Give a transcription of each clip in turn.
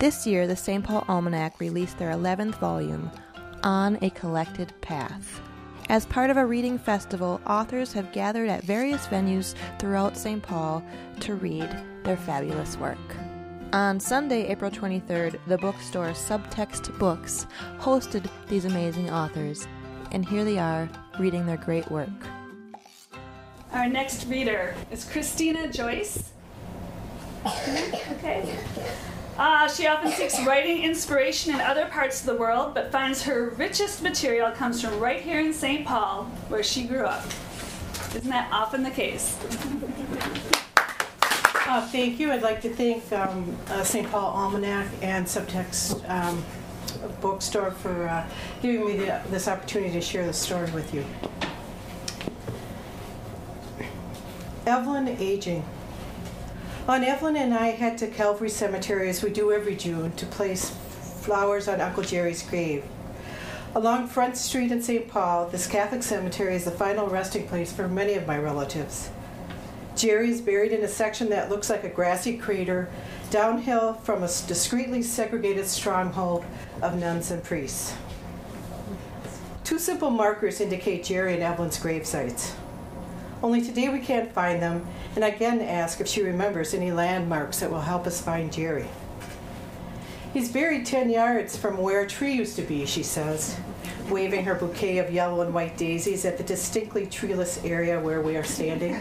This year, the St. Paul Almanac released their 11th volume, On a Collected Path. As part of a reading festival, authors have gathered at various venues throughout St. Paul to read their fabulous work. On Sunday, April 23rd, the bookstore Subtext Books hosted these amazing authors, and here they are reading their great work. Our next reader is Christina Joyce. Okay. She often seeks writing inspiration in other parts of the world, but finds her richest material comes from right here in St. Paul, where she grew up. Isn't that often the case? Thank you. I'd like to thank St. Paul Almanac and Subtext Bookstore for giving me this opportunity to share the story with you. Evelyn aging. Aunt Evelyn and I head to Calvary Cemetery, as we do every June, to place flowers on Uncle Jerry's grave. Along Front Street in St. Paul, this Catholic cemetery is the final resting place for many of my relatives. Jerry is buried in a section that looks like a grassy crater, downhill from a discreetly segregated stronghold of nuns and priests. Two simple markers indicate Jerry and Evelyn's grave sites. Only today we can't find them, and again ask if she remembers any landmarks that will help us find Jerry. He's buried 10 yards from where a tree used to be, she says, waving her bouquet of yellow and white daisies at the distinctly treeless area where we are standing.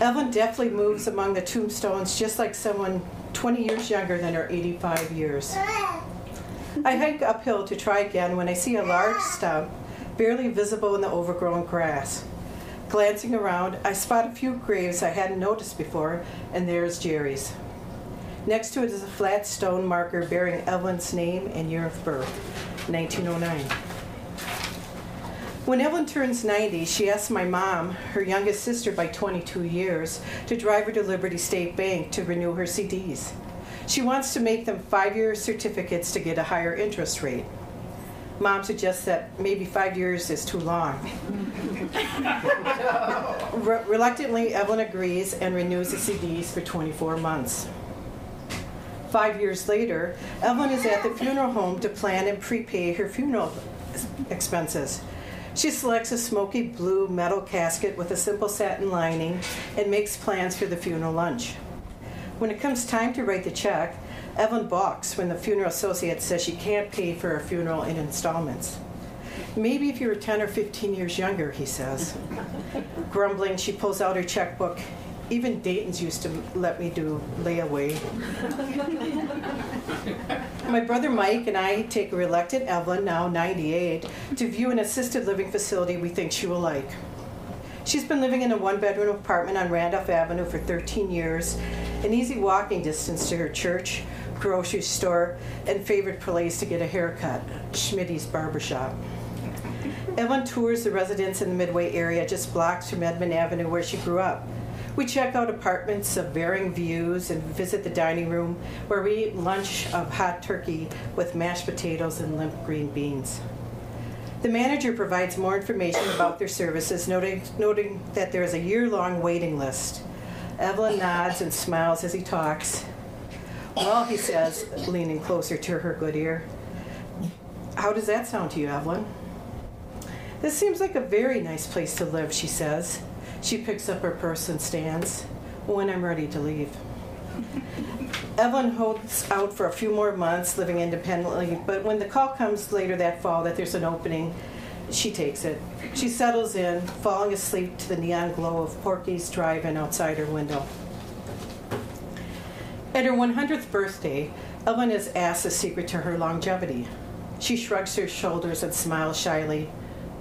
Evelyn deftly moves among the tombstones just like someone 20 years younger than her 85 years. I hike uphill to try again when I see a large stump, barely visible in the overgrown grass. Glancing around, I spot a few graves I hadn't noticed before, and there's Jerry's. Next to it is a flat stone marker bearing Evelyn's name and year of birth, 1909. When Evelyn turns 90, she asked my mom, her youngest sister by 22 years, to drive her to Liberty State Bank to renew her CDs. She wants to make them 5-year certificates to get a higher interest rate. Mom suggests that maybe 5 years is too long. Reluctantly, Evelyn agrees and renews the CDs for 24 months. 5 years later, Evelyn is at the funeral home to plan and prepay her funeral expenses. She selects a smoky blue metal casket with a simple satin lining and makes plans for the funeral lunch. When it comes time to write the check, Evelyn balks when the funeral associate says she can't pay for her funeral in installments. Maybe if you were 10 or 15 years younger, he says. Grumbling, she pulls out her checkbook. Even Dayton's used to let me do layaway. My brother Mike and I take a reluctant Evelyn, now 98, to view an assisted living facility we think she will like. She's been living in a one-bedroom apartment on Randolph Avenue for 13 years, an easy walking distance to her church, grocery store, and favorite place to get a haircut, Schmitty's Barbershop. Evelyn tours the residence in the Midway area, just blocks from Edmond Avenue where she grew up. We check out apartments of varying views and visit the dining room, where we eat lunch of hot turkey with mashed potatoes and limp green beans. The manager provides more information about their services, noting that there is a year-long waiting list. Evelyn nods and smiles as he talks. Well, he says, leaning closer to her good ear, how does that sound to you, Evelyn? This seems like a very nice place to live, she says. She picks up her purse and stands. When I'm ready to leave. Evelyn holds out for a few more months living independently, but when the call comes later that fall that there's an opening, she takes it. She settles in, falling asleep to the neon glow of Porky's drive-in outside her window. At her 100th birthday, Evelyn is asked the secret to her longevity. She shrugs her shoulders and smiles shyly.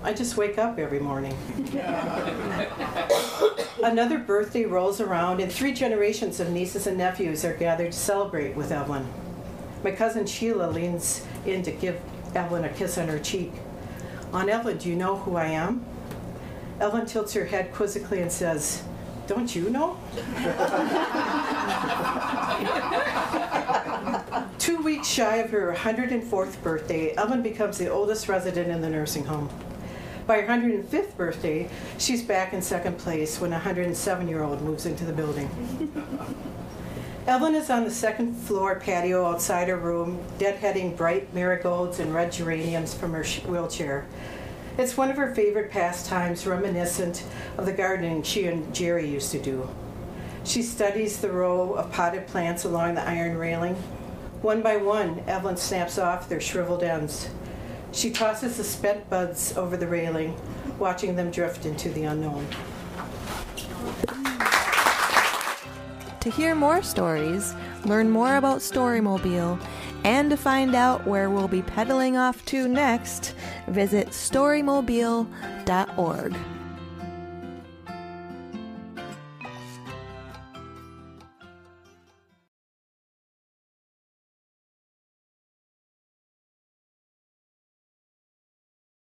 I just wake up every morning. Another birthday rolls around, and three generations of nieces and nephews are gathered to celebrate with Evelyn. My cousin Sheila leans in to give Evelyn a kiss on her cheek. "Aunt Evelyn, do you know who I am?" Evelyn tilts her head quizzically and says, "Don't you know?" 2 weeks shy of her 104th birthday, Evelyn becomes the oldest resident in the nursing home. By her 105th birthday, she's back in second place when a 107-year-old moves into the building. Evelyn is on the second floor patio outside her room, deadheading bright marigolds and red geraniums from her wheelchair. It's one of her favorite pastimes, reminiscent of the gardening she and Jerry used to do. She studies the row of potted plants along the iron railing. One by one, Evelyn snaps off their shriveled ends. She tosses the spent buds over the railing, watching them drift into the unknown. To hear more stories, learn more about Storymobile, and to find out where we'll be pedaling off to next, visit storymobile.org.